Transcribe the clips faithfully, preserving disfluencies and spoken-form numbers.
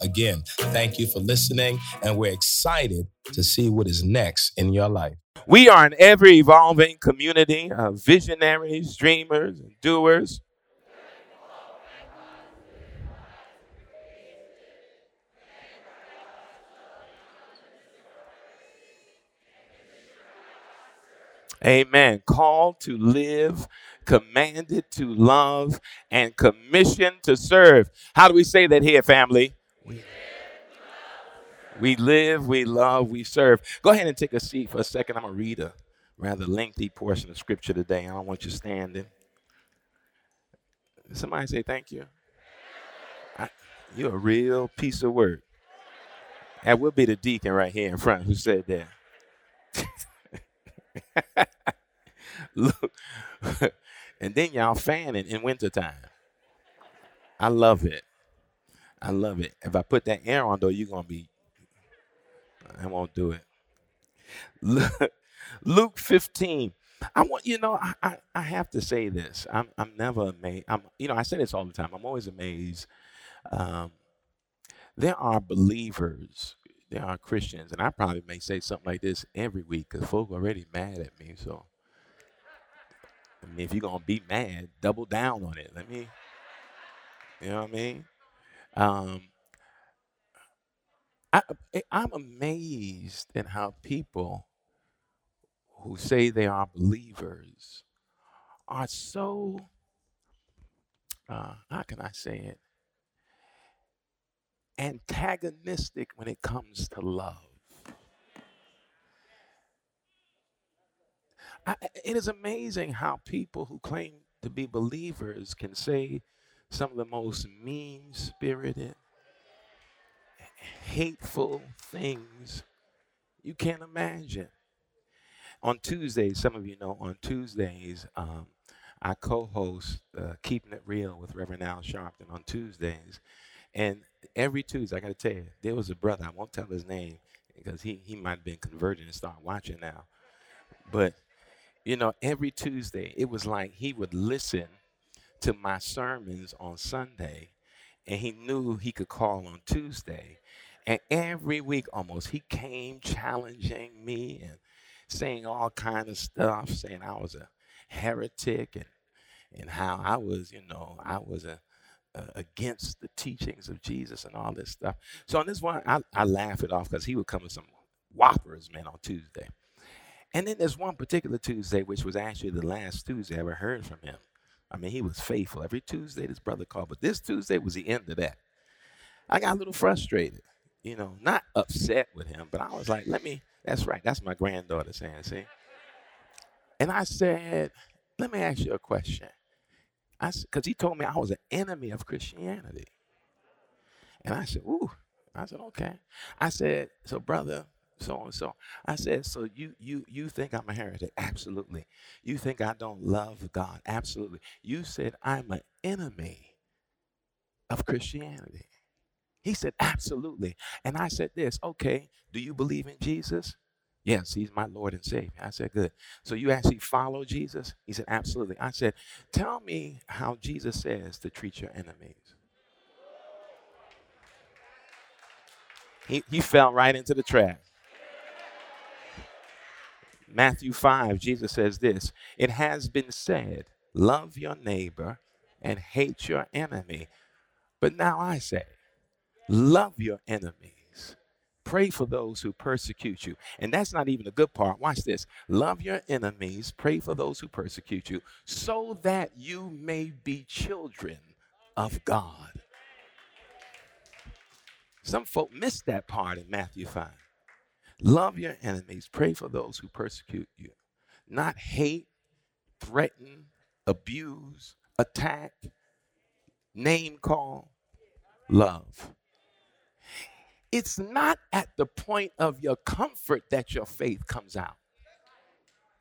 Again, thank you for listening, and we're excited to see what is next in your life. We are an ever-evolving community of visionaries, dreamers, and doers. Amen. Called to live, commanded to love, and commissioned to serve. How do we say that here, family? We live, we live, we love, we serve. Go ahead and take a seat for a second. I'm going to read a rather lengthy portion of scripture today. I don't want you standing. Somebody say thank you. I, you're a real piece of work. That would be the deacon right here in front who said that. Look, and then y'all fanning in wintertime. I love it. I love it. If I put that air on, though, you're going to be, I won't do it. Luke fifteen. I want, you know, I, I, I have to say this. I'm I'm never amazed. I'm, you know, I say this all the time. I'm always amazed. Um, there are believers. There are Christians. And I probably may say something like this every week because folk are already mad at me. So, I mean, if you're going to be mad, double down on it. Let me, you know what I mean? Um, I, I'm amazed at how people who say they are believers are so, uh, how can I say it, antagonistic when it comes to love. I, it is amazing how people who claim to be believers can say some of the most mean-spirited, hateful things you can imagine. On Tuesdays, some of you know, on Tuesdays, um, I co-host uh, Keeping It Real with Reverend Al Sharpton on Tuesdays. And every Tuesday, I got to tell you, there was a brother, I won't tell his name, because he, he might have been converted and start watching now. But, you know, every Tuesday, it was like he would listen to my sermons on Sunday, and he knew he could call on Tuesday. And every week almost, he came challenging me and saying all kind of stuff, saying I was a heretic and and how I was, you know, I was a, a, against the teachings of Jesus and all this stuff. So on this one, I, I laugh it off because he would come with some whoppers, man, on Tuesday. And then there's one particular Tuesday, which was actually the last Tuesday I ever heard from him. I mean, he was faithful. Every Tuesday, this brother called. But this Tuesday was the end of that. I got a little frustrated, you know, not upset with him. But I was like, let me, that's right. That's my granddaughter saying, see. And I said, let me ask you a question. I Because he told me I was an enemy of Christianity. And I said, ooh. I said, okay. I said, so brother, so-and-so. I said, so you you you think I'm a heretic? Absolutely. You think I don't love God? Absolutely. You said I'm an enemy of Christianity. He said, absolutely. And I said this, okay, do you believe in Jesus? Yes, he's my Lord and Savior. I said, good. So you actually follow Jesus? He said, absolutely. I said, tell me how Jesus says to treat your enemies. He he fell right into the trap. Matthew five, Jesus says this, it has been said, love your neighbor and hate your enemy. But now I say, love your enemies. Pray for those who persecute you. And that's not even the good part. Watch this. Love your enemies. Pray for those who persecute you so that you may be children of God. Some folk miss that part in Matthew five. Love your enemies. Pray for those who persecute you. Not hate, threaten, abuse, attack, name call, love. It's not at the point of your comfort that your faith comes out.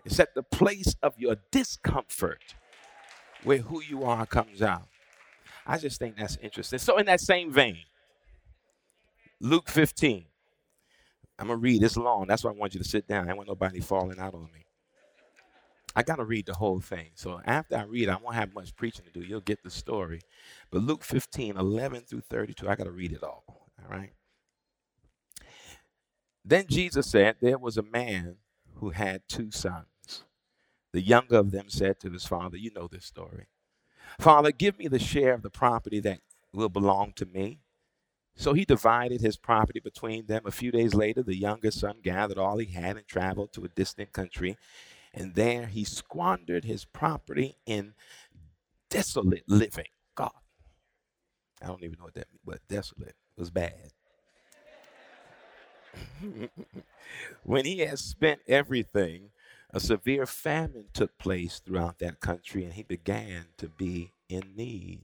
It's at the place of your discomfort where who you are comes out. I just think that's interesting. So in that same vein, Luke fifteen. I'm going to read. It's long. That's why I want you to sit down. I don't want nobody falling out on me. I got to read the whole thing. So after I read, I won't have much preaching to do. You'll get the story. But Luke fifteen, eleven through thirty-two, I got to read it all. All right. Then Jesus said, there was a man who had two sons. The younger of them said to his father, you know this story. Father, give me the share of the property that will belong to me. So he divided his property between them. A few days later, the younger son gathered all he had and traveled to a distant country. And there he squandered his property in desolate living. God, I don't even know what that means, but desolate was bad. When he had spent everything, a severe famine took place throughout that country, and he began to be in need.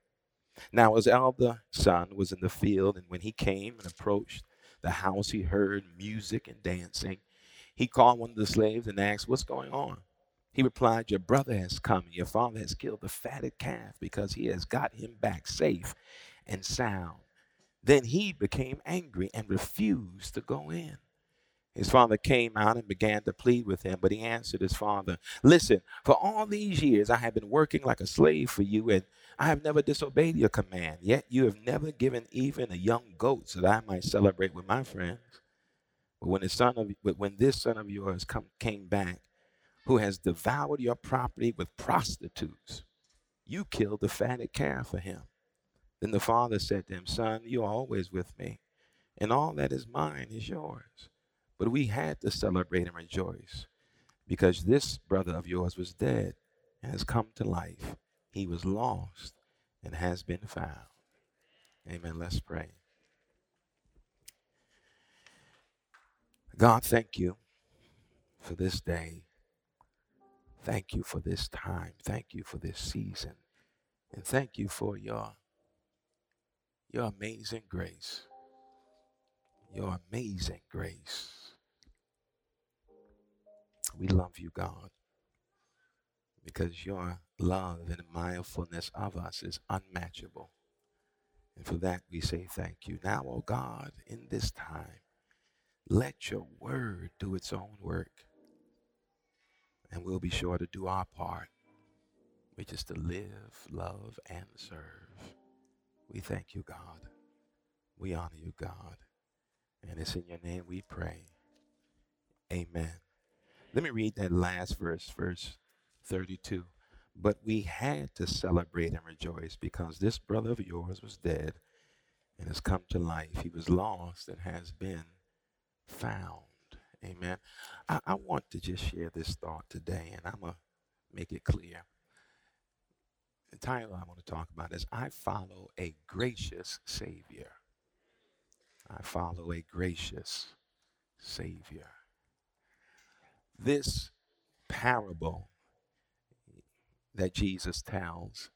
Now his elder son was in the field, and when he came and approached the house, he heard music and dancing. He called one of the slaves and asked, what's going on? He replied, your brother has come, and your father has killed the fatted calf because he has got him back safe and sound. Then he became angry and refused to go in. His father came out and began to plead with him, but he answered his father, listen, for all these years I have been working like a slave for you, and I have never disobeyed your command, yet you have never given even a young goat so that I might celebrate with my friends. But when, the son of, but when this son of yours come, came back, who has devoured your property with prostitutes, you killed the fatted calf for him. Then the father said to him, son, you are always with me, and all that is mine is yours. But we had to celebrate and rejoice, because this brother of yours was dead and has come to life. He was lost and has been found. Amen. Let's pray. God, thank you for this day. Thank you for this time. Thank you for this season. And thank you for your, your amazing grace. Your amazing grace. We love you, God, because your love and mindfulness of us is unmatchable. And for that, we say thank you. Now, oh God, in this time, let your word do its own work. And we'll be sure to do our part, which is to live, love, and serve. We thank you, God. We honor you, God. And it's in your name we pray. Amen. Let me read that last verse, verse thirty-two. But we had to celebrate and rejoice, because this brother of yours was dead and has come to life. He was lost and has been found. Amen. I, I want to just share this thought today, and I'm going to make it clear. The title I want to talk about is, I follow a gracious Savior. I follow a gracious Savior. This parable that Jesus tells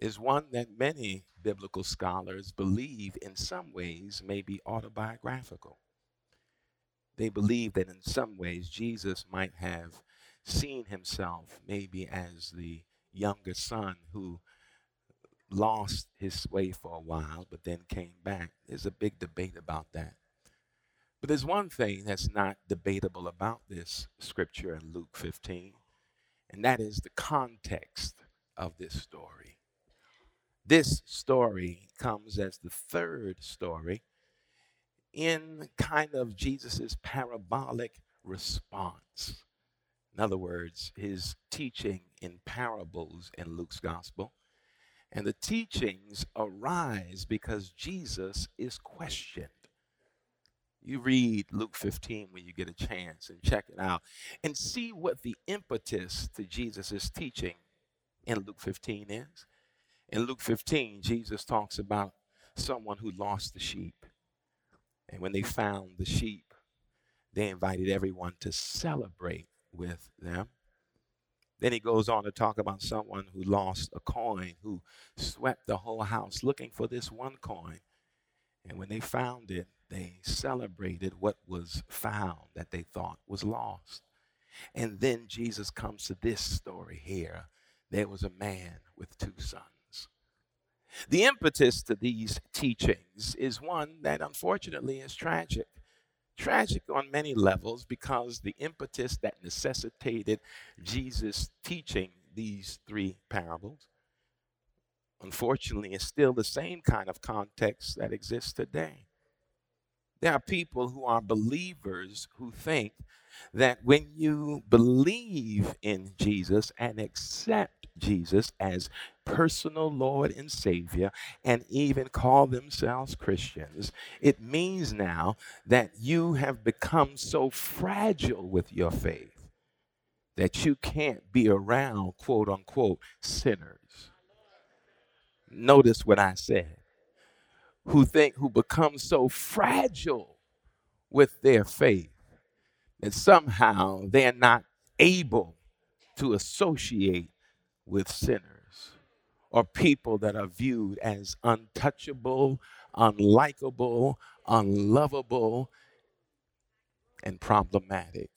is one that many biblical scholars believe in some ways may be autobiographical. They believe that in some ways Jesus might have seen himself maybe as the younger son who lost his way for a while but then came back. There's a big debate about that. But there's one thing that's not debatable about this scripture in Luke fifteen, and that is the context of this story. This story comes as the third story in kind of Jesus's parabolic response. In other words, his teaching in parables in Luke's gospel. And the teachings arise because Jesus is questioned. You read Luke fifteen when you get a chance and check it out and see what the impetus to Jesus' teaching in Luke fifteen is. In Luke fifteen, Jesus talks about someone who lost the sheep. And when they found the sheep, they invited everyone to celebrate with them. Then he goes on to talk about someone who lost a coin, who swept the whole house looking for this one coin. And when they found it, they celebrated what was found that they thought was lost. And then Jesus comes to this story here. There was a man with two sons. The impetus to these teachings is one that unfortunately is tragic. Tragic on many levels because the impetus that necessitated Jesus teaching these three parables, unfortunately, is still the same kind of context that exists today. There are people who are believers who think that when you believe in Jesus and accept Jesus as personal Lord and Savior and even call themselves Christians, it means now that you have become so fragile with your faith that you can't be around, quote unquote, sinners. Notice what I said. Who think, who become so fragile with their faith that somehow they're not able to associate with sinners or people that are viewed as untouchable, unlikable, unlovable, and problematic.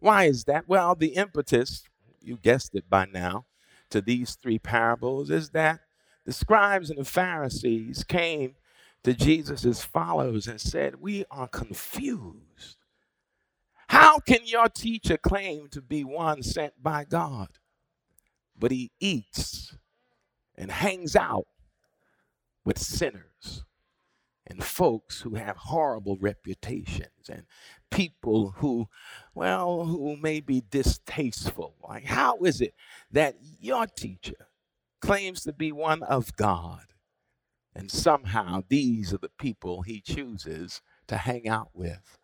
Why is that? Well, the impetus, you guessed it by now, to these three parables is that the scribes and the Pharisees came to Jesus' followers and said, "We are confused. How can your teacher claim to be one sent by God? But he eats and hangs out with sinners and folks who have horrible reputations and people who, well, who may be distasteful. Like, how is it that your teacher claims to be one of God, and somehow these are the people he chooses to hang out with?"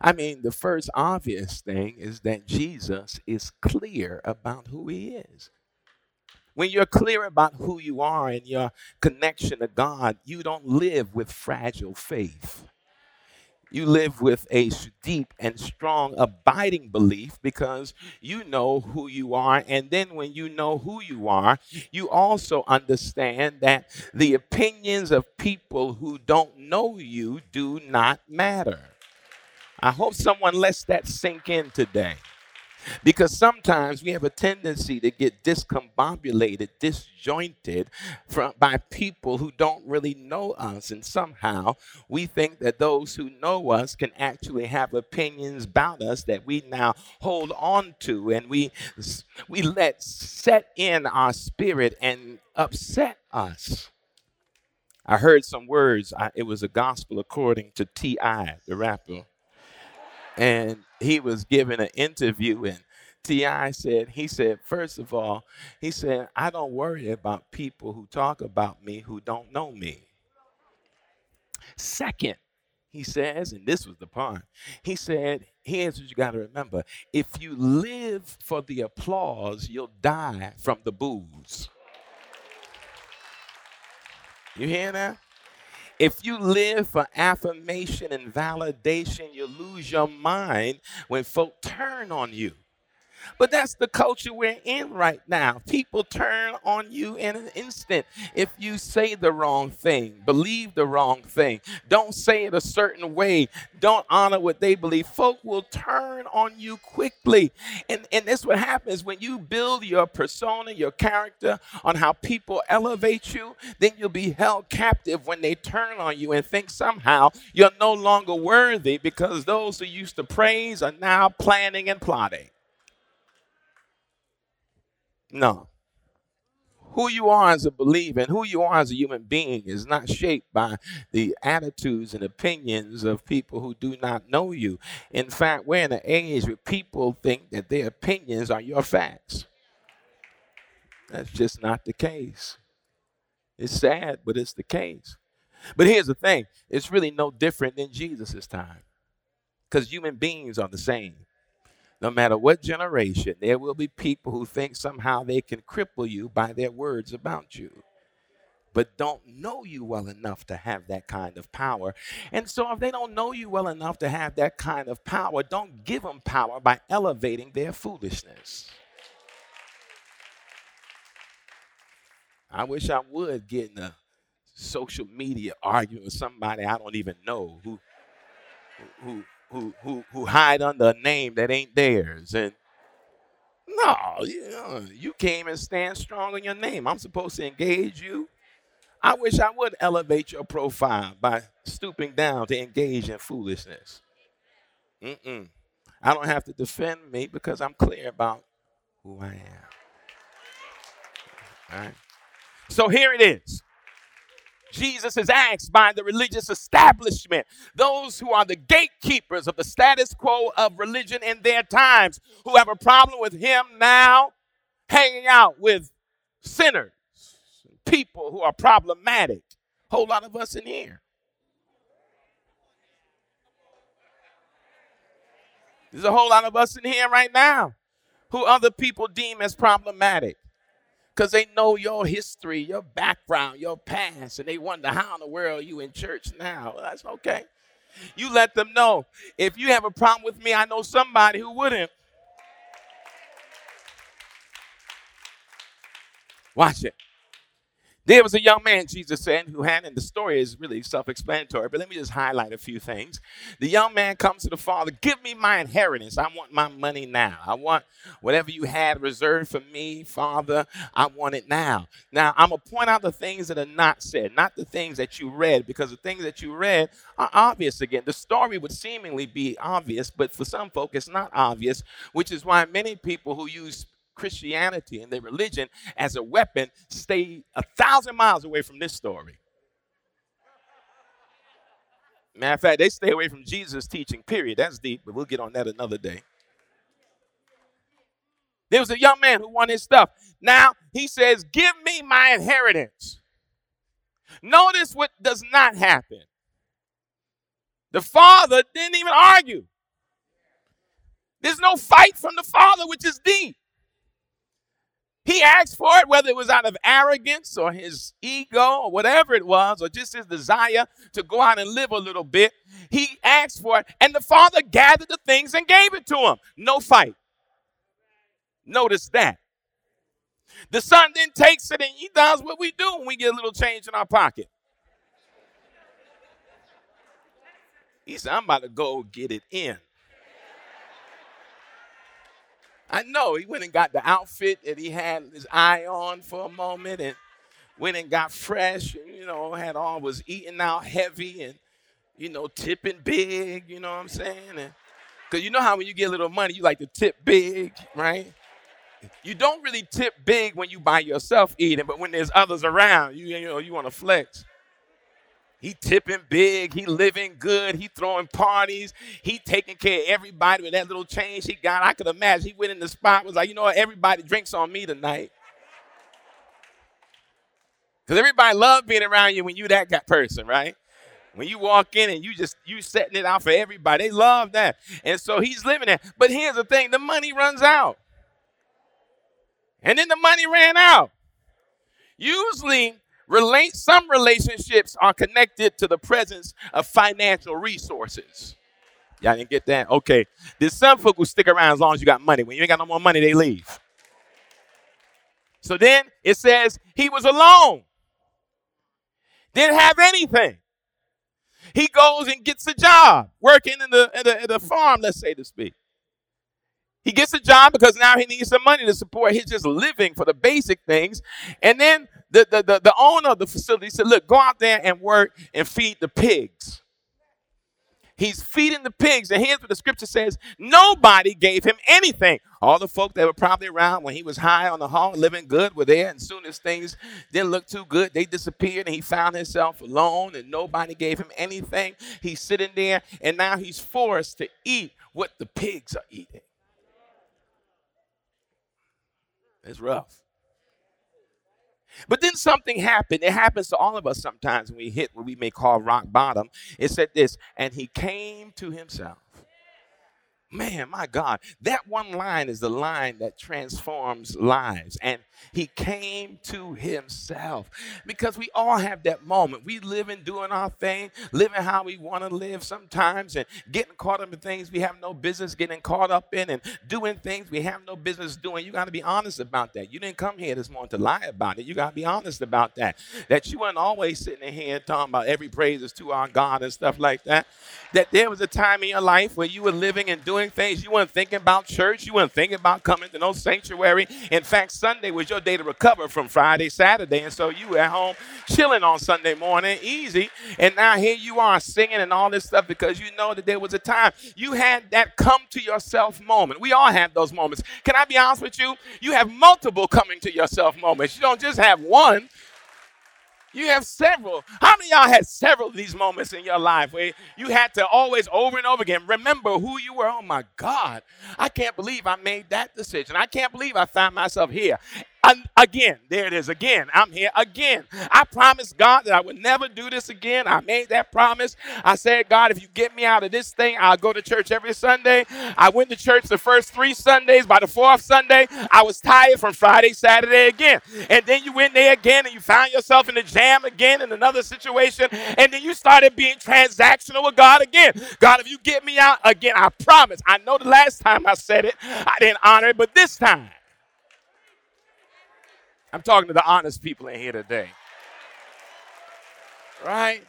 I mean, the first obvious thing is that Jesus is clear about who he is. When you're clear about who you are and your connection to God, you don't live with fragile faith. You live with a deep and strong abiding belief because you know who you are. And then when you know who you are, you also understand that the opinions of people who don't know you do not matter. I hope someone lets that sink in today, because sometimes we have a tendency to get discombobulated, disjointed from, by people who don't really know us. And somehow we think that those who know us can actually have opinions about us that we now hold on to. And we, we let set in our spirit and upset us. I heard some words. I, it was a gospel according to T I, the rapper. And he was given an interview, and T I said, he said, first of all, he said, "I don't worry about people who talk about me who don't know me." Second, he says, and this was the part, he said, here's what you got to remember. If you live for the applause, you'll die from the booze. You hear that? If you live for affirmation and validation, you lose your mind when folk turn on you. But that's the culture we're in right now. People turn on you in an instant if you say the wrong thing, believe the wrong thing, don't say it a certain way, don't honor what they believe. Folk will turn on you quickly. And, and that's what happens when you build your persona, your character on how people elevate you, then you'll be held captive when they turn on you and think somehow you're no longer worthy because those who used to praise are now planning and plotting. No. Who you are as a believer and who you are as a human being is not shaped by the attitudes and opinions of people who do not know you. In fact, we're in an age where people think that their opinions are your facts. That's just not the case. It's sad, but it's the case. But here's the thing. It's really no different than Jesus' time because human beings are the same. No matter what generation, there will be people who think somehow they can cripple you by their words about you, but don't know you well enough to have that kind of power. And so if they don't know you well enough to have that kind of power, don't give them power by elevating their foolishness. I wish I would get in a social media argument with somebody I don't even know who, who, Who, who who hide under a name that ain't theirs. And no, you know, you came and stand strong on your name. I'm supposed to engage you. I wish I would elevate your profile by stooping down to engage in foolishness. Mm-mm. I don't have to defend me because I'm clear about who I am. All right. So here it is. Jesus is asked by the religious establishment, those who are the gatekeepers of the status quo of religion in their times, who have a problem with him now hanging out with sinners, people who are problematic. Whole lot of us in here. There's a whole lot of us in here right now who other people deem as problematic. Because they know your history, your background, your past, and they wonder how in the world are you in church now. Well, that's okay. You let them know. If you have a problem with me, I know somebody who wouldn't. Watch it. There was a young man, Jesus said, who had, and the story is really self-explanatory, but let me just highlight a few things. The young man comes to the father, give me my inheritance. I want my money now. I want whatever you had reserved for me, Father. I want it now. Now, I'm going to point out the things that are not said, not the things that you read, because the things that you read are obvious again. The story would seemingly be obvious, but for some folk, it's not obvious, which is why many people who use Christianity and their religion as a weapon stay a thousand miles away from this story. Matter of fact, they stay away from Jesus' teaching, period. That's deep, but we'll get on that another day. There was a young man who won his stuff. Now he says, give me my inheritance. Notice what does not happen. The father didn't even argue. There's no fight from the father, which is deep. He asked for it, whether it was out of arrogance or his ego or whatever it was, or just his desire to go out and live a little bit. He asked for it, and the father gathered the things and gave it to him. No fight. Notice that. The son then takes it, and he does what we do when we get a little change in our pocket. He said, I'm about to go get it in. I know he went and got the outfit that he had his eye on for a moment and went and got fresh, and, you know, had all was eating out heavy and, you know, tipping big, you know what I'm saying? And, 'cause you know how when you get a little money, you like to tip big, right? You don't really tip big when you by yourself eating, but when there's others around, you, you know, you want to flex. He tipping big, he living good, he throwing parties, he taking care of everybody with that little change he got. I could imagine he went in the spot, was like, you know what, everybody drinks on me tonight. Because everybody loves being around you when you that person, right? When you walk in and you just, you setting it out for everybody. They love that. And so he's living that. But here's the thing, the money runs out. And then the money ran out. Usually, Relate, some relationships are connected to the presence of financial resources. Y'all didn't get that? Okay. There's some folk who stick around as long as you got money. When you ain't got no more money, they leave. So then it says he was alone. Didn't have anything. He goes and gets a job working in the, in the, in the farm, let's say to speak. He gets a job because now he needs some money to support. He's just living for the basic things. And then the, the, the, the owner of the facility said, look, go out there and work and feed the pigs. He's feeding the pigs. And here's what the scripture says. Nobody gave him anything. All the folk that were probably around when he was high on the hog, living good, were there. And soon as things didn't look too good, they disappeared. And he found himself alone and nobody gave him anything. He's sitting there and now he's forced to eat what the pigs are eating. It's rough. But then something happened. It happens to all of us sometimes when we hit what we may call rock bottom. It said this, and he came to himself. Man, my God, that one line is the line that transforms lives. And he came to himself because we all have that moment. We living, doing our thing, living how we want to live sometimes and getting caught up in things we have no business getting caught up in and doing things we have no business doing. You got to be honest about that. You didn't come here this morning to lie about it. You got to be honest about that, that you weren't always sitting in here talking about every praise is to our God and stuff like that, that there was a time in your life where you were living and doing things. You weren't thinking about church. You weren't thinking about coming to no sanctuary. In fact, Sunday was your day to recover from Friday, Saturday. And so you were at home chilling on Sunday morning, easy. And now here you are singing and all this stuff because you know that there was a time you had that come to yourself moment. We all have those moments. Can I be honest with you? You have multiple coming to yourself moments. You don't just have one. You have several. How many of y'all had several of these moments in your life where you had to always over and over again remember who you were? Oh, my God. I can't believe I made that decision. I can't believe I found myself here. And again, there it is again. I'm here again. I promised God that I would never do this again. I made that promise. I said, God, if you get me out of this thing, I'll go to church every Sunday. I went to church the first three Sundays. By the fourth Sunday, I was tired from Friday, Saturday again. And then you went there again and you found yourself in the jam again in another situation. And then you started being transactional with God again. God, if you get me out again, I promise. I know the last time I said it, I didn't honor it, but this time. I'm talking to the honest people in here today. Right?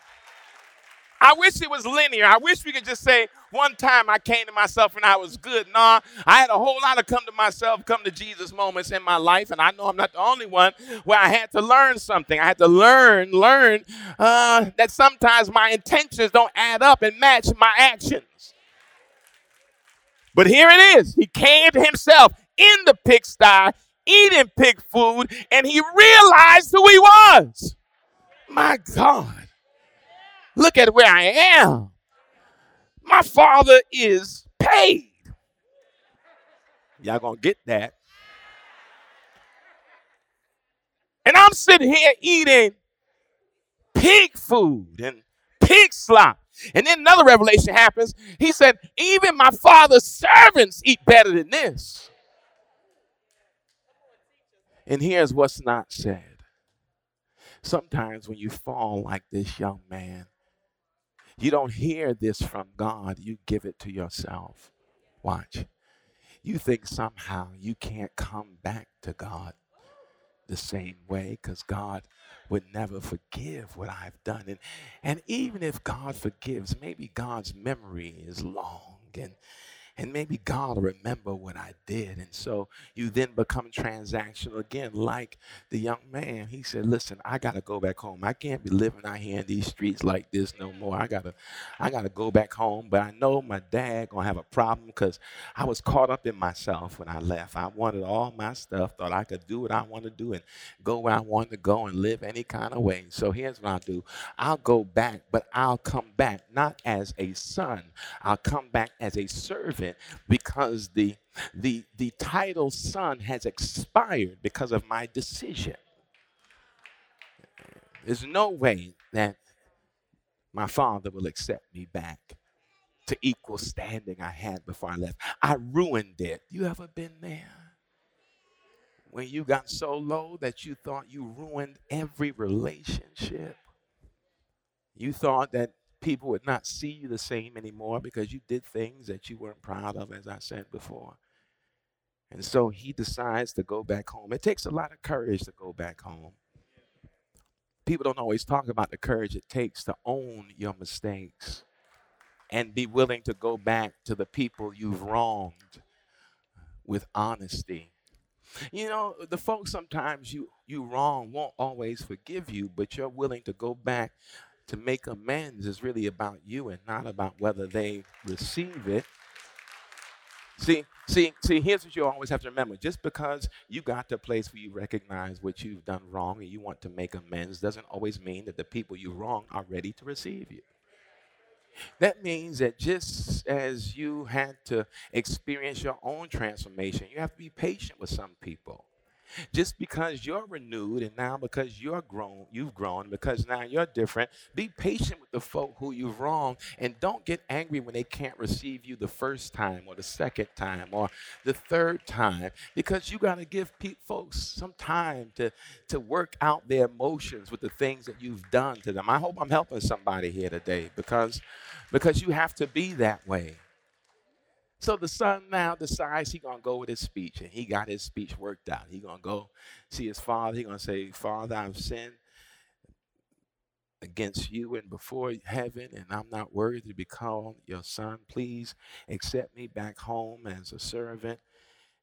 I wish it was linear. I wish we could just say, one time I came to myself and I was good. Nah, I had a whole lot of come to myself, come to Jesus moments in my life. And I know I'm not the only one where I had to learn something. I had to learn, learn uh, that sometimes my intentions don't add up and match my actions. But here it is. He came to himself in the pigsty, eating pig food, and he realized who he was. My God, look at where I am. My father is paid. Y'all gonna get that. And I'm sitting here eating pig food and pig slop. And then another revelation happens. He said, even my father's servants eat better than this. And here's what's not said. Sometimes when you fall like this young man, you don't hear this from God. You give it to yourself. Watch. You think somehow you can't come back to God the same way because God would never forgive what I've done. And, and even if God forgives, maybe God's memory is long and And maybe God will remember what I did. And so you then become transactional again, like the young man. He said, listen, I got to go back home. I can't be living out here in these streets like this no more. I got to I gotta go back home. But I know my dad going to have a problem because I was caught up in myself when I left. I wanted all my stuff, thought I could do what I want to do and go where I wanted to go and live any kind of way. So here's what I'll do. I'll go back, but I'll come back not as a son. I'll come back as a servant. Because the the the title son has expired because of my decision. There's no way that my father will accept me back to equal standing I had before I left. I ruined it. You ever been there? When you got so low that you thought you ruined every relationship. You thought that people would not see you the same anymore because you did things that you weren't proud of, as I said before. And so he decides to go back home. It takes a lot of courage to go back home. People don't always talk about the courage it takes to own your mistakes and be willing to go back to the people you've wronged with honesty. You know, the folks sometimes you, you wrong won't always forgive you, but you're willing to go back to make amends is really about you and not about whether they receive it. See, see, see, here's what you always have to remember. Just because you got to a place where you recognize what you've done wrong and you want to make amends doesn't always mean that the people you wrong are ready to receive you. That means that just as you had to experience your own transformation, you have to be patient with some people. Just because you're renewed and now because you're grown, you've grown, because now you're different, be patient with the folk who you've wronged and don't get angry when they can't receive you the first time or the second time or the third time, because you got to give pe- folks some time to, to work out their emotions with the things that you've done to them. I hope I'm helping somebody here today because, because you have to be that way. So the son now decides he's going to go with his speech, and he got his speech worked out. He's going to go see his father. He's going to say, Father, I've sinned against you and before heaven, and I'm not worthy to be called your son. Please accept me back home as a servant.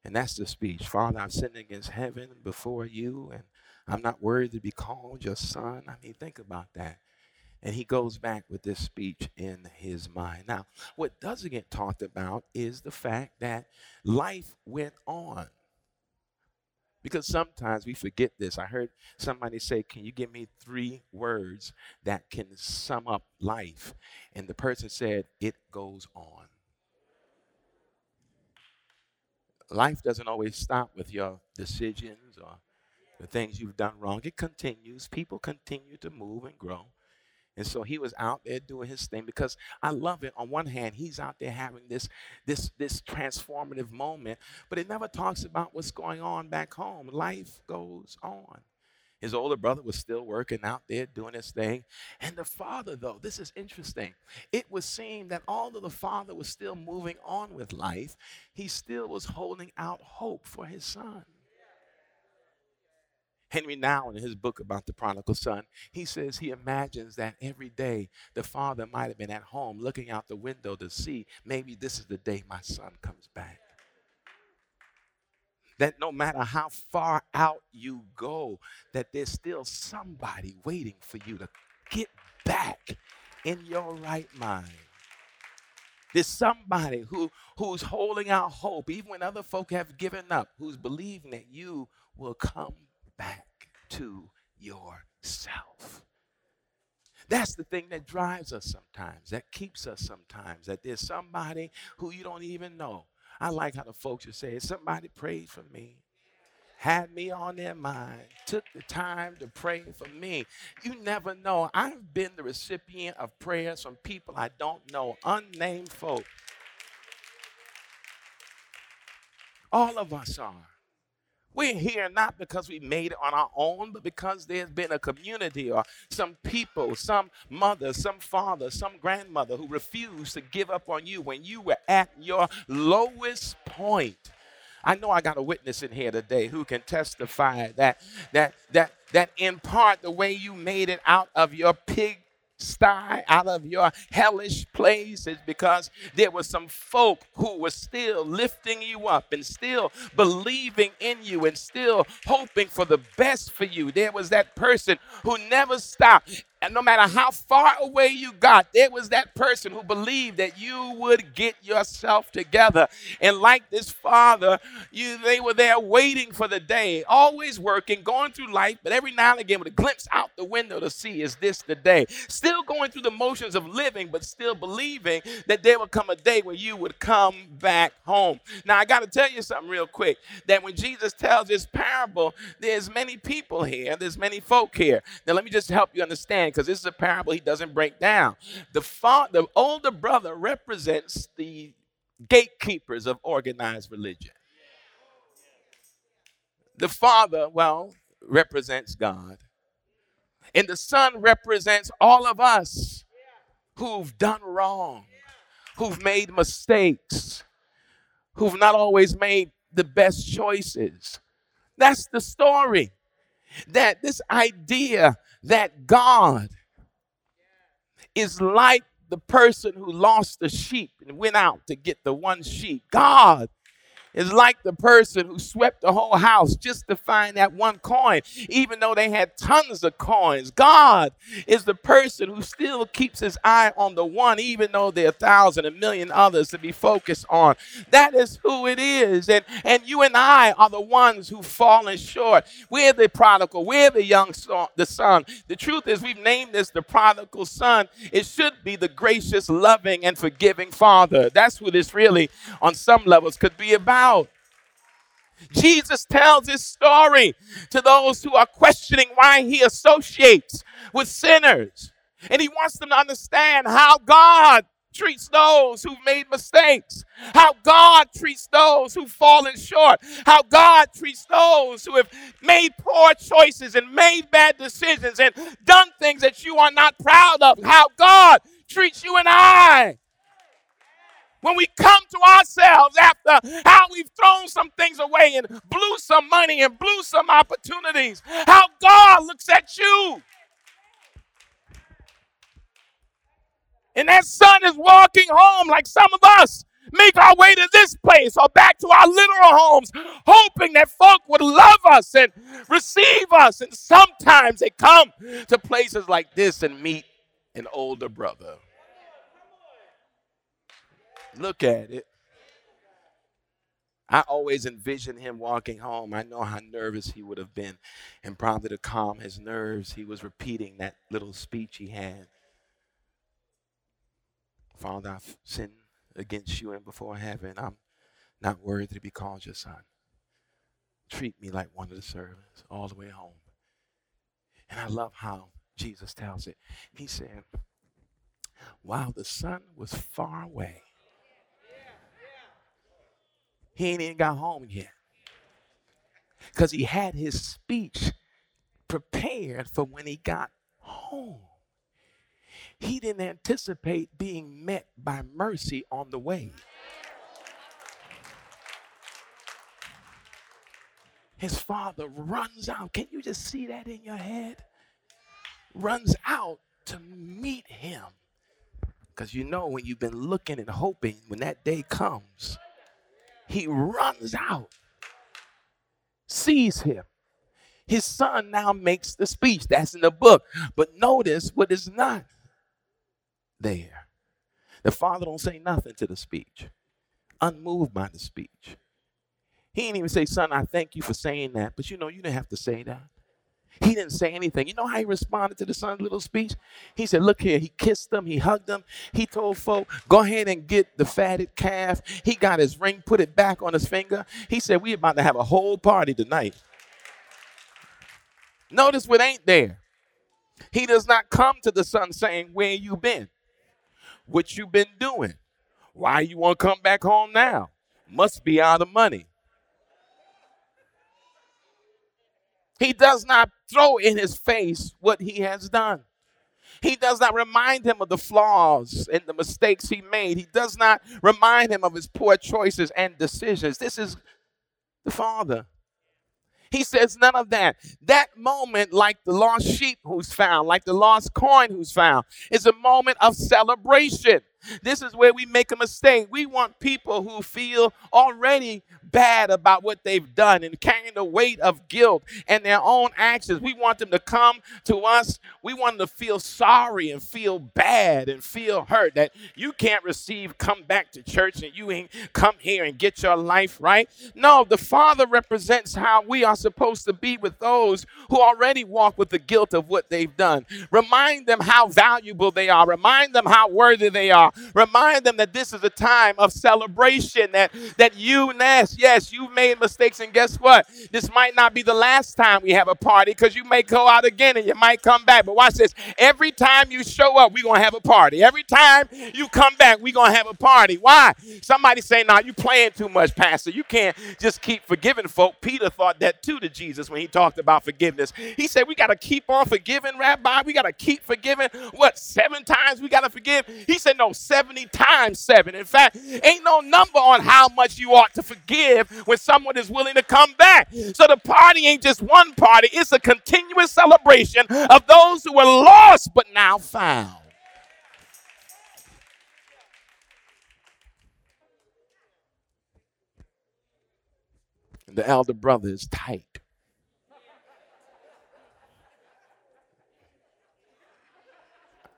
And that's the speech. Father, I've sinned against heaven before you, and I'm not worthy to be called your son. I mean, think about that. And he goes back with this speech in his mind. Now, what doesn't get talked about is the fact that life went on. Because sometimes we forget this. I heard somebody say, can you give me three words that can sum up life? And the person said, it goes on. Life doesn't always stop with your decisions or the things you've done wrong. It continues. People continue to move and grow. And so he was out there doing his thing because I love it. On one hand, he's out there having this, this, this transformative moment, but it never talks about what's going on back home. Life goes on. His older brother was still working out there doing his thing. And the father, though, this is interesting. It would seem that although the father was still moving on with life, he still was holding out hope for his son. Henri Nouwen, in his book about the prodigal son, he says he imagines that every day the father might have been at home looking out the window to see, maybe this is the day my son comes back. That no matter how far out you go, that there's still somebody waiting for you to get back in your right mind. There's somebody who, who's holding out hope, even when other folk have given up, who's believing that you will come back to yourself. That's the thing that drives us sometimes, that keeps us sometimes, that there's somebody who you don't even know. I like how the folks would say, somebody prayed for me, had me on their mind, took the time to pray for me. You never know. I've been the recipient of prayers from people I don't know, unnamed folk. All of us are. We're here not because we made it on our own, but because there's been a community or some people, some mother, some father, some grandmother who refused to give up on you when you were at your lowest point. I know I got a witness in here today who can testify that that that that in part the way you made it out of your pig sty, out of your hellish place, is because there were some folk who were still lifting you up and still believing in you and still hoping for the best for you. There was that person who never stopped. And no matter how far away you got, there was that person who believed that you would get yourself together. And like this father, you, they were there waiting for the day, always working, going through life, but every now and again with a glimpse out the window to see, is this the day? Still going through the motions of living, but still believing that there would come a day when you would come back home. Now, I got to tell you something real quick, that when Jesus tells this parable, there's many people here, there's many folk here. Now, let me just help you understand, because this is a parable he doesn't break down. The father, the older brother represents the gatekeepers of organized religion. The father, well, represents God. And the son represents all of us who've done wrong, who've made mistakes, who've not always made the best choices. That's the story. That this idea that God is like the person who lost the sheep and went out to get the one sheep. God is like the person who swept the whole house just to find that one coin, even though they had tons of coins. God is the person who still keeps his eye on the one, even though there are a thousand, a million others to be focused on. That is who it is. And, and you and I are the ones who've fallen short. We're the prodigal. We're the young son, the son. The truth is we've named this the prodigal son. It should be the gracious, loving, and forgiving father. That's what this really, on some levels, could be about. Out. Jesus tells his story to those who are questioning why he associates with sinners. And he wants them to understand how God treats those who've made mistakes, how God treats those who've fallen short, how God treats those who have made poor choices and made bad decisions and done things that you are not proud of, how God treats you and I. When we come to ourselves after how we've thrown some things away and blew some money and blew some opportunities, how God looks at you. And that son is walking home like some of us make our way to this place or back to our literal homes, hoping that folk would love us and receive us. And sometimes they come to places like this and meet an older brother. Look at it. I always envision him walking home. I know how nervous he would have been. And probably to calm his nerves, he was repeating that little speech he had. Father, I've sinned against you and before heaven. I'm not worthy to be called your son. Treat me like one of the servants all the way home. And I love how Jesus tells it. He said, while the son was far away, he ain't even got home yet because he had his speech prepared for when he got home. He didn't anticipate being met by mercy on the way. His father runs out. Can you just see that in your head? Runs out to meet him because you know when you've been looking and hoping, when that day comes, he runs out, sees him. His son now makes the speech. That's in the book. But notice what is not there. The father don't say nothing to the speech. Unmoved by the speech. He didn't even say, son, I thank you for saying that. But you know, you didn't have to say that. He didn't say anything. You know how he responded to the son's little speech? He said, look here. He kissed them. He hugged them. He told folk, go ahead and get the fatted calf. He got his ring, put it back on his finger. He said, we about to have a whole party tonight. Notice what ain't there. He does not come to the son saying, where you been? What you been doing? Why you want to come back home now? Must be out of money. He does not throw in his face what he has done. He does not remind him of the flaws and the mistakes he made. He does not remind him of his poor choices and decisions. This is the father. He says none of that. That moment, like the lost sheep who's found, like the lost coin who's found, is a moment of celebration. This is where we make a mistake. We want people who feel already bad about what they've done and carrying the weight of guilt and their own actions. We want them to come to us. We want them to feel sorry and feel bad and feel hurt that you can't receive, come back to church and you ain't come here and get your life right. No, the Father represents how we are supposed to be with those who already walk with the guilt of what they've done. Remind them how valuable they are. Remind them how worthy they are. now. Remind them that this is a time of celebration, that, that you, yes, yes, you've made mistakes, and guess what? This might not be the last time we have a party, because you may go out again and you might come back. But watch this. Every time you show up, we're going to have a party. Every time you come back, we're going to have a party. Why? Somebody say, nah, you playing too much, Pastor. You can't just keep forgiving folk. Peter thought that too to Jesus when he talked about forgiveness. He said, we got to keep on forgiving, Rabbi. We got to keep forgiving. What, seven times we got to forgive? He said, no, seventy times seven. In fact, ain't no number on how much you ought to forgive when someone is willing to come back. So the party ain't just one party. It's a continuous celebration of those who were lost but now found. And the elder brother is tight.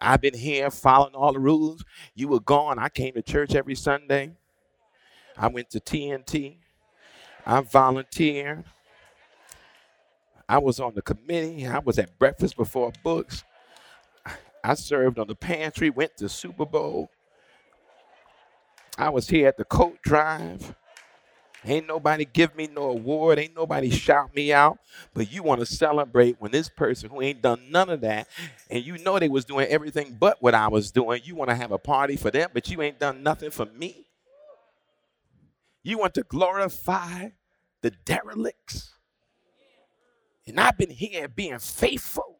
I've been here following all the rules. You were gone. I came to church every Sunday. I went to T N T. I volunteered. I was on the committee. I was at breakfast before books. I served on the pantry, went to Super Bowl. I was here at the coat drive. Ain't nobody give me no award. Ain't nobody shout me out. But you want to celebrate when this person who ain't done none of that, and you know they was doing everything but what I was doing, you want to have a party for them, but you ain't done nothing for me. You want to glorify the derelicts. And I've been here being faithful.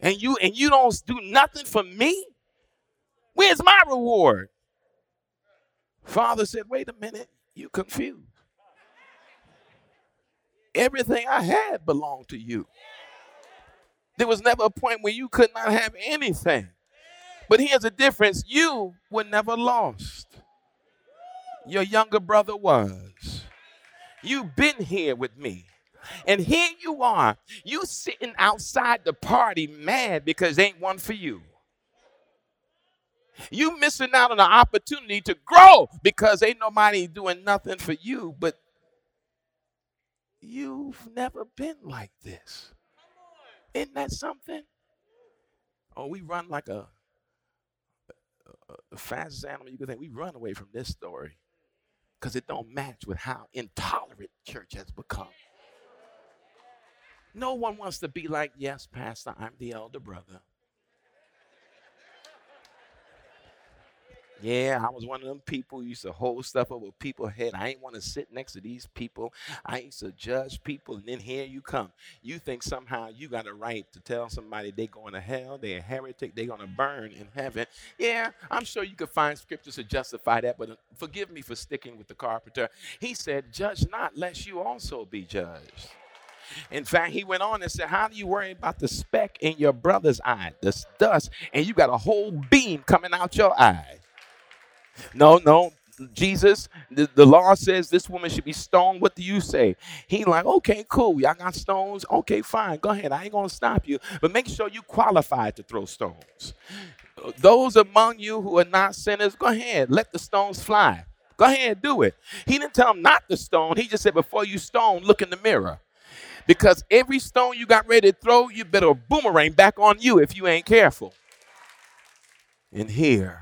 And you and you don't do nothing for me? Where's my reward? Father said, wait a minute. You confused. Everything I had belonged to you. There was never a point where you could not have anything. But here's the difference. You were never lost. Your younger brother was. You've been here with me. And here you are. You sitting outside the party mad because ain't one for you. You missing out on an opportunity to grow because ain't nobody doing nothing for you, but you've never been like this. Isn't that something? Oh, we run like a, a, a fastest animal you could think. We run away from this story because it don't match with how intolerant church has become. No one wants to be like, yes, Pastor, I'm the elder brother. Yeah, I was one of them people who used to hold stuff over people's head. I ain't want to sit next to these people. I used to judge people, and then here you come. You think somehow you got a right to tell somebody they're going to hell, they're a heretic, they're going to burn in heaven. Yeah, I'm sure you could find scriptures to justify that, but forgive me for sticking with the carpenter. He said, judge not, lest you also be judged. In fact, he went on and said, how do you worry about the speck in your brother's eye, the dust, and you got a whole beam coming out your eye? No, no, Jesus, the, the law says this woman should be stoned. What do you say? He like, okay, cool. Y'all got stones? Okay, fine. Go ahead. I ain't going to stop you. But make sure you qualify to throw stones. Those among you who are not sinners, go ahead. Let the stones fly. Go ahead. Do it. He didn't tell them not to stone. He just said, before you stone, look in the mirror. Because every stone you got ready to throw, you better boomerang back on you if you ain't careful. And here,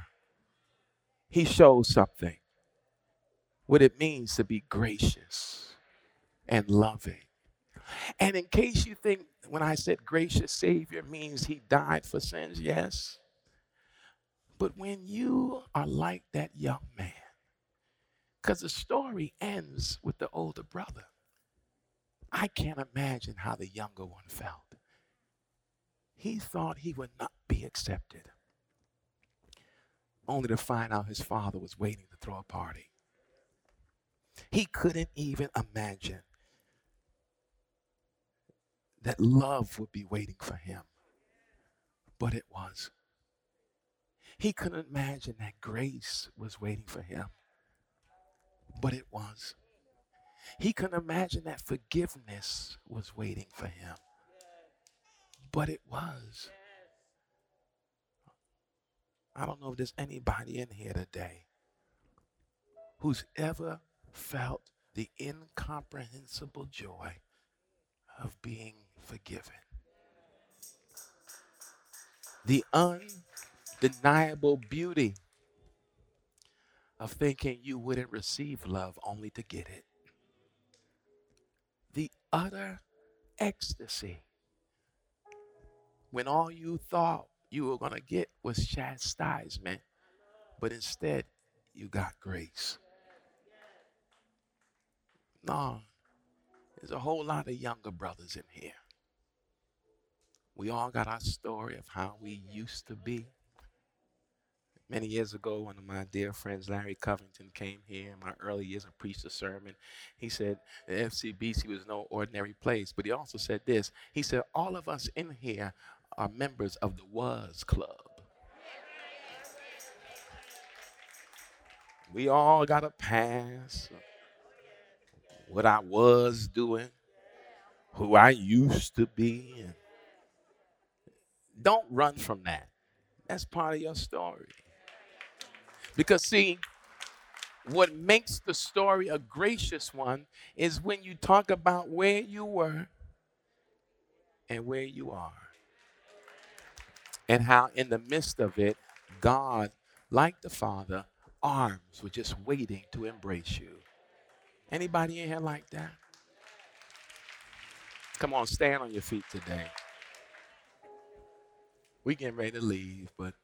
he shows something, what it means to be gracious and loving. And in case you think when I said gracious Savior means he died for sins, yes. But when you are like that young man, because the story ends with the older brother, I can't imagine how the younger one felt. He thought he would not be accepted, only to find out his father was waiting to throw a party. He couldn't even imagine that love would be waiting for him, but it was. He couldn't imagine that grace was waiting for him, but it was. He couldn't imagine that forgiveness was waiting for him, but it was. I don't know if there's anybody in here today who's ever felt the incomprehensible joy of being forgiven. The undeniable beauty of thinking you wouldn't receive love only to get it. The utter ecstasy when all you thought you were going to get was chastisement, but instead you got grace. No, there's a whole lot of younger brothers in here. We all got our story of how we used to be. Many years ago, one of my dear friends, Larry Covington, came here in my early years and preached a sermon. He said the F C B C was no ordinary place, but he also said this. He said, all of us in here are members of the Was Club. We all got a past, what I was doing, who I used to be. Don't run from that. That's part of your story. Because, see, what makes the story a gracious one is when you talk about where you were and where you are. And how in the midst of it, God, like the Father, arms were just waiting to embrace you. Anybody in here like that? Come on, stand on your feet today. We're getting ready to leave, but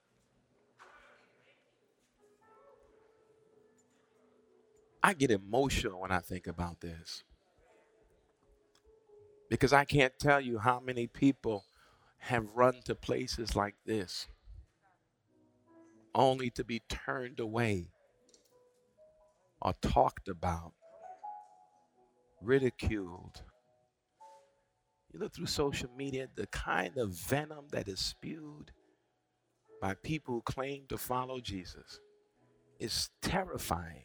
I get emotional when I think about this, because I can't tell you how many people have run to places like this only to be turned away or talked about, ridiculed. You look through social media, the kind of venom that is spewed by people who claim to follow Jesus is terrifying.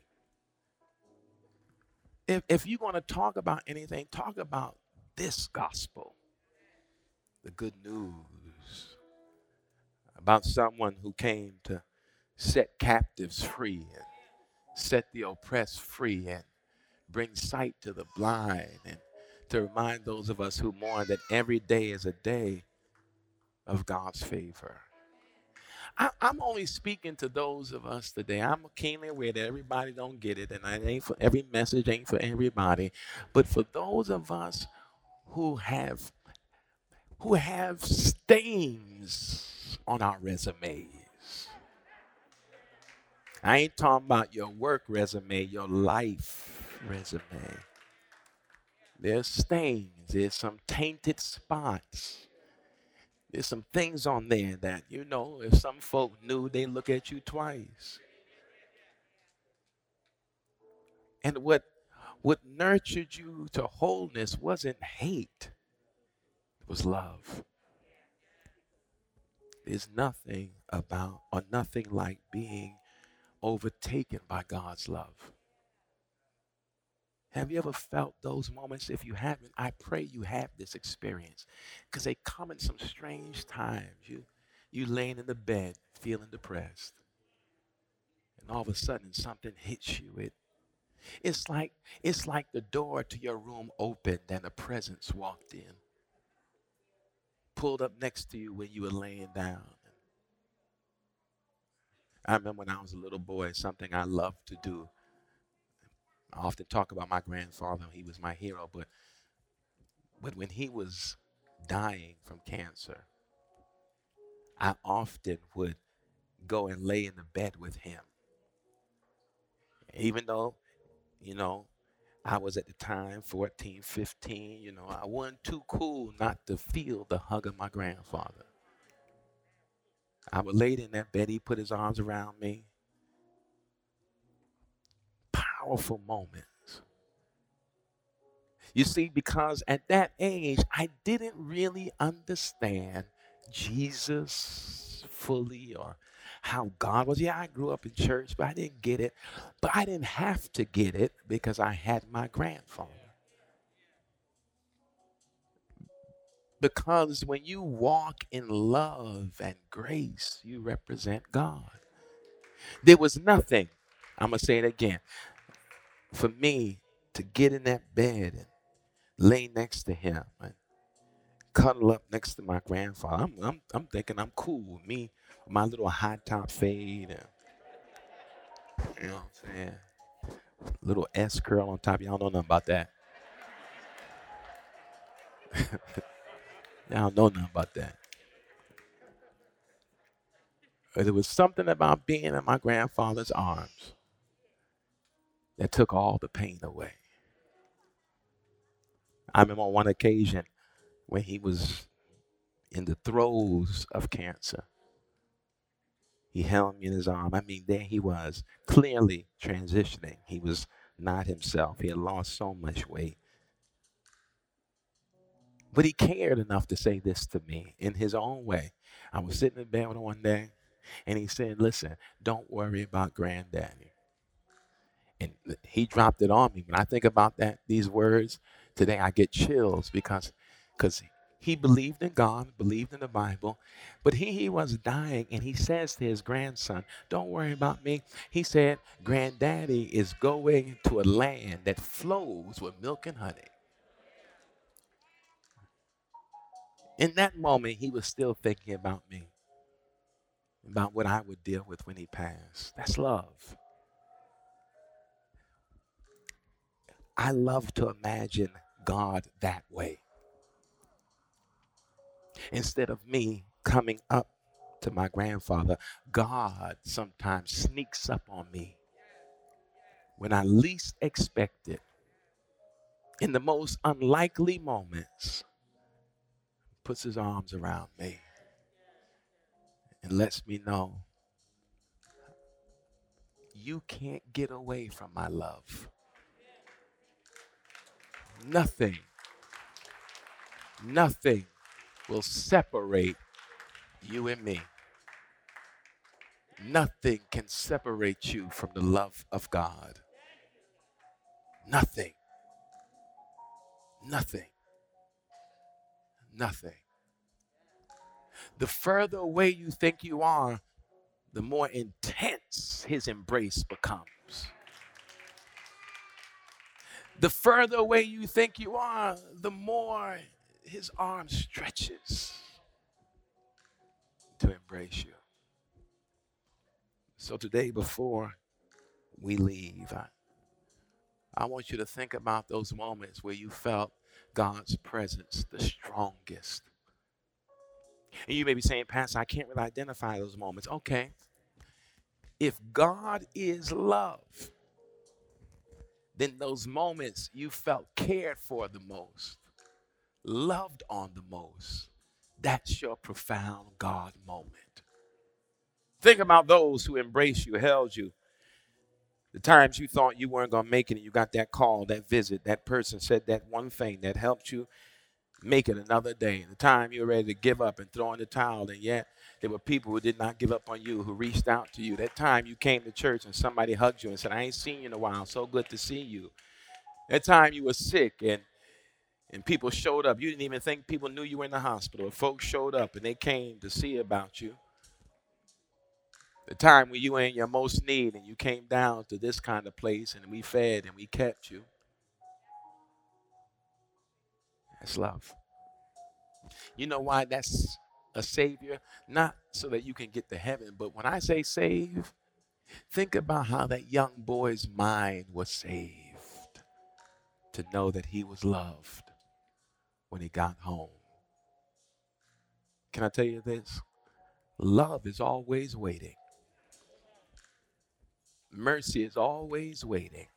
If, if you want to talk about anything, talk about this gospel, the good news about someone who came to set captives free and set the oppressed free and bring sight to the blind, and to remind those of us who mourn that every day is a day of God's favor. I, I'm only speaking to those of us today. I'm keenly aware that everybody don't get it, and it ain't for every message, ain't for everybody. But for those of us who have who have stains on our resumes, I ain't talking about your work resume, your life resume. There's stains, there's some tainted spots. There's some things on there that, you know, if some folk knew, they look at you twice. And what, what nurtured you to wholeness wasn't hate, it was love. There's nothing about or nothing like being overtaken by God's love. Have you ever felt those moments? If you haven't, I pray you have this experience, because they come in some strange times. You, you laying in the bed feeling depressed, and all of a sudden something hits you. It, it's like it's like the door to your room opened and a presence walked in, pulled up next to you when you were laying down. I remember when I was a little boy, something I loved to do. I often talk about my grandfather. He was my hero, but, but when he was dying from cancer, I often would go and lay in the bed with him. Even though, you know, I was at the time fourteen, fifteen, you know, I wasn't too cool not to feel the hug of my grandfather. I would lay in that bed. He put his arms around me. Powerful moments. You see, because at that age, I didn't really understand Jesus fully or how God was. Yeah, I grew up in church, but I didn't get it. But I didn't have to get it because I had my grandfather. Because when you walk in love and grace, you represent God. There was nothing, I'm going to say it again, for me to get in that bed and lay next to him and cuddle up next to my grandfather. I'm, I'm, I'm thinking I'm cool with me, my little high top fade. And, you know what I'm saying? Little S curl on top. Y'all know nothing about that. Y'all know nothing about that. But there was something about being in my grandfather's arms that took all the pain away. I remember on one occasion when he was in the throes of cancer, he held me in his arm. I mean, there he was, clearly transitioning. He was not himself. He had lost so much weight. But he cared enough to say this to me in his own way. I was sitting in bed one day, and he said, listen, don't worry about granddaddy. And he dropped it on me. When I think about that, these words today, I get chills because because he believed in God, believed in the Bible, but he, he was dying, and he says to his grandson, don't worry about me. He said, granddaddy is going to a land that flows with milk and honey. In that moment, he was still thinking about me, about what I would deal with when he passed. That's love. I love to imagine God that way. Instead of me coming up to my grandfather, God sometimes sneaks up on me when I least expect it. In the most unlikely moments, puts his arms around me and lets me know, you can't get away from my love. Nothing, nothing will separate you and me. Nothing can separate you from the love of God. Nothing, nothing, nothing. The further away you think you are, the more intense his embrace becomes. The further away you think you are, the more his arm stretches to embrace you. So today, before we leave, I, I want you to think about those moments where you felt God's presence the strongest. And you may be saying, Pastor, I can't really identify those moments. Okay. If God is love, then those moments you felt cared for the most, loved on the most, that's your profound God moment. Think about those who embraced you, held you. The times you thought you weren't going to make it and you got that call, that visit, that person said that one thing that helped you make it another day. The time you were ready to give up and throw in the towel, and yet there were people who did not give up on you, who reached out to you. That time you came to church and somebody hugged you and said, I ain't seen you in a while, so good to see you. That time you were sick and and people showed up. You didn't even think people knew you were in the hospital. Folks showed up and they came to see about you. The time when you were in your most need and you came down to this kind of place and we fed and we kept you. That's love. You know why that's a savior? Not so that you can get to heaven, but when I say save, think about how that young boy's mind was saved to know that he was loved when he got home. Can I tell you this? Love is always waiting. Mercy is always waiting.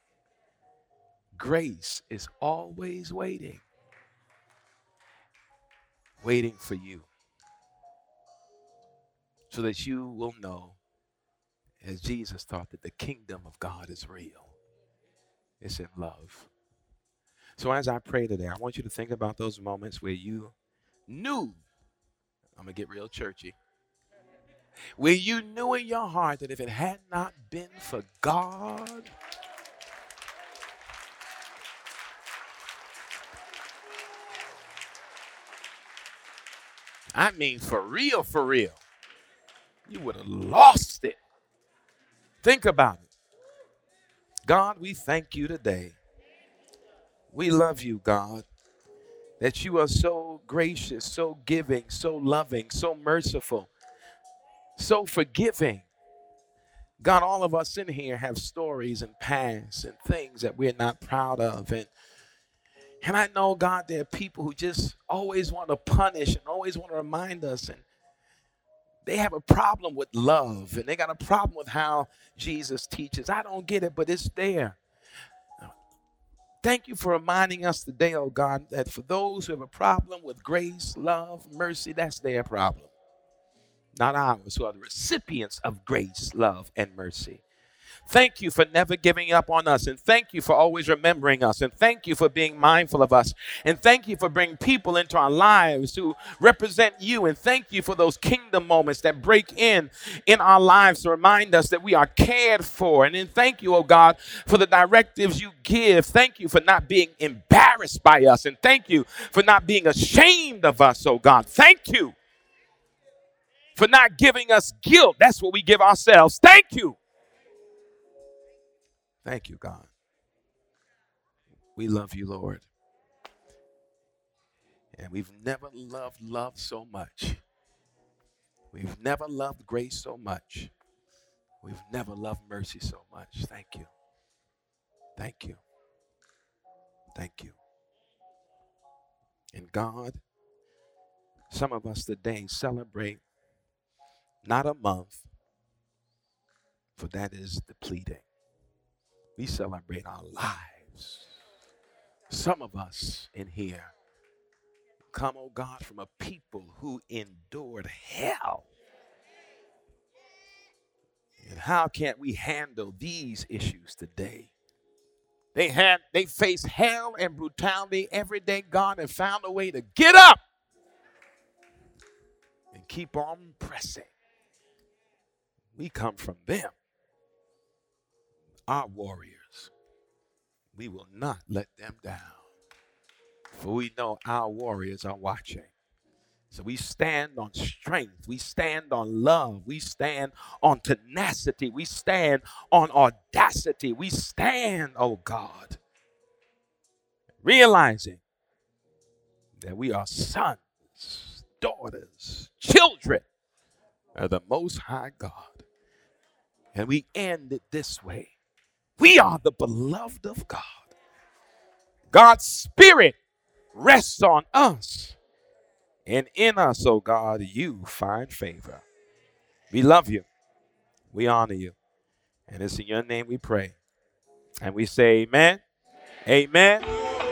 Grace is always waiting. Waiting for you. So that you will know, as Jesus taught, that the kingdom of God is real. It's in love. So as I pray today, I want you to think about those moments where you knew, I'm going to get real churchy, where you knew in your heart that if it had not been for God, I mean, for real, for real, you would have lost it. Think about it. God, we thank you today. We love you, God. that you are so gracious, so giving, so loving, so merciful, so forgiving. God, all of us in here have stories and pasts and things that we're not proud of. And, and I know, God, there are people who just always want to punish and always want to remind us. And they have a problem with love, and they got a problem with how Jesus teaches. I don't get it, but it's there. Thank you for reminding us today, oh God, that for those who have a problem with grace, love, mercy, that's their problem, not ours, who are the recipients of grace, love, and mercy. Thank you for never giving up on us, and thank you for always remembering us, and thank you for being mindful of us, and thank you for bringing people into our lives who represent you, and thank you for those kingdom moments that break in in our lives to remind us that we are cared for. And then thank you, oh God, for the directives you give. Thank you for not being embarrassed by us, and thank you for not being ashamed of us, oh God. Thank you for not giving us guilt. That's what we give ourselves. Thank you. Thank you, God. We love you, Lord. And we've never loved love so much. We've never loved grace so much. We've never loved mercy so much. Thank you. Thank you. Thank you. And God, some of us today celebrate not a month, for that is depleting. We celebrate our lives. Some of us in here come, oh God, from a people who endured hell. And how can't we handle these issues today? They had, they faced hell and brutality every day, God, and found a way to get up and keep on pressing. We come from them. Our warriors, we will not let them down, for we know our warriors are watching. So we stand on strength. We stand on love. We stand on tenacity. We stand on audacity. We stand, oh God, realizing that we are sons, daughters, children of the Most High God. And we end it this way. We are the beloved of God. God's spirit rests on us. And in us, oh God, you find favor. We love you. We honor you. And it's in your name we pray. And we say amen. Amen. Amen.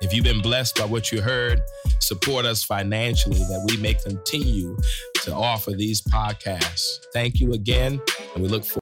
If you've been blessed by what you heard, support us financially that we may continue to offer these podcasts. Thank you again, and we look forward.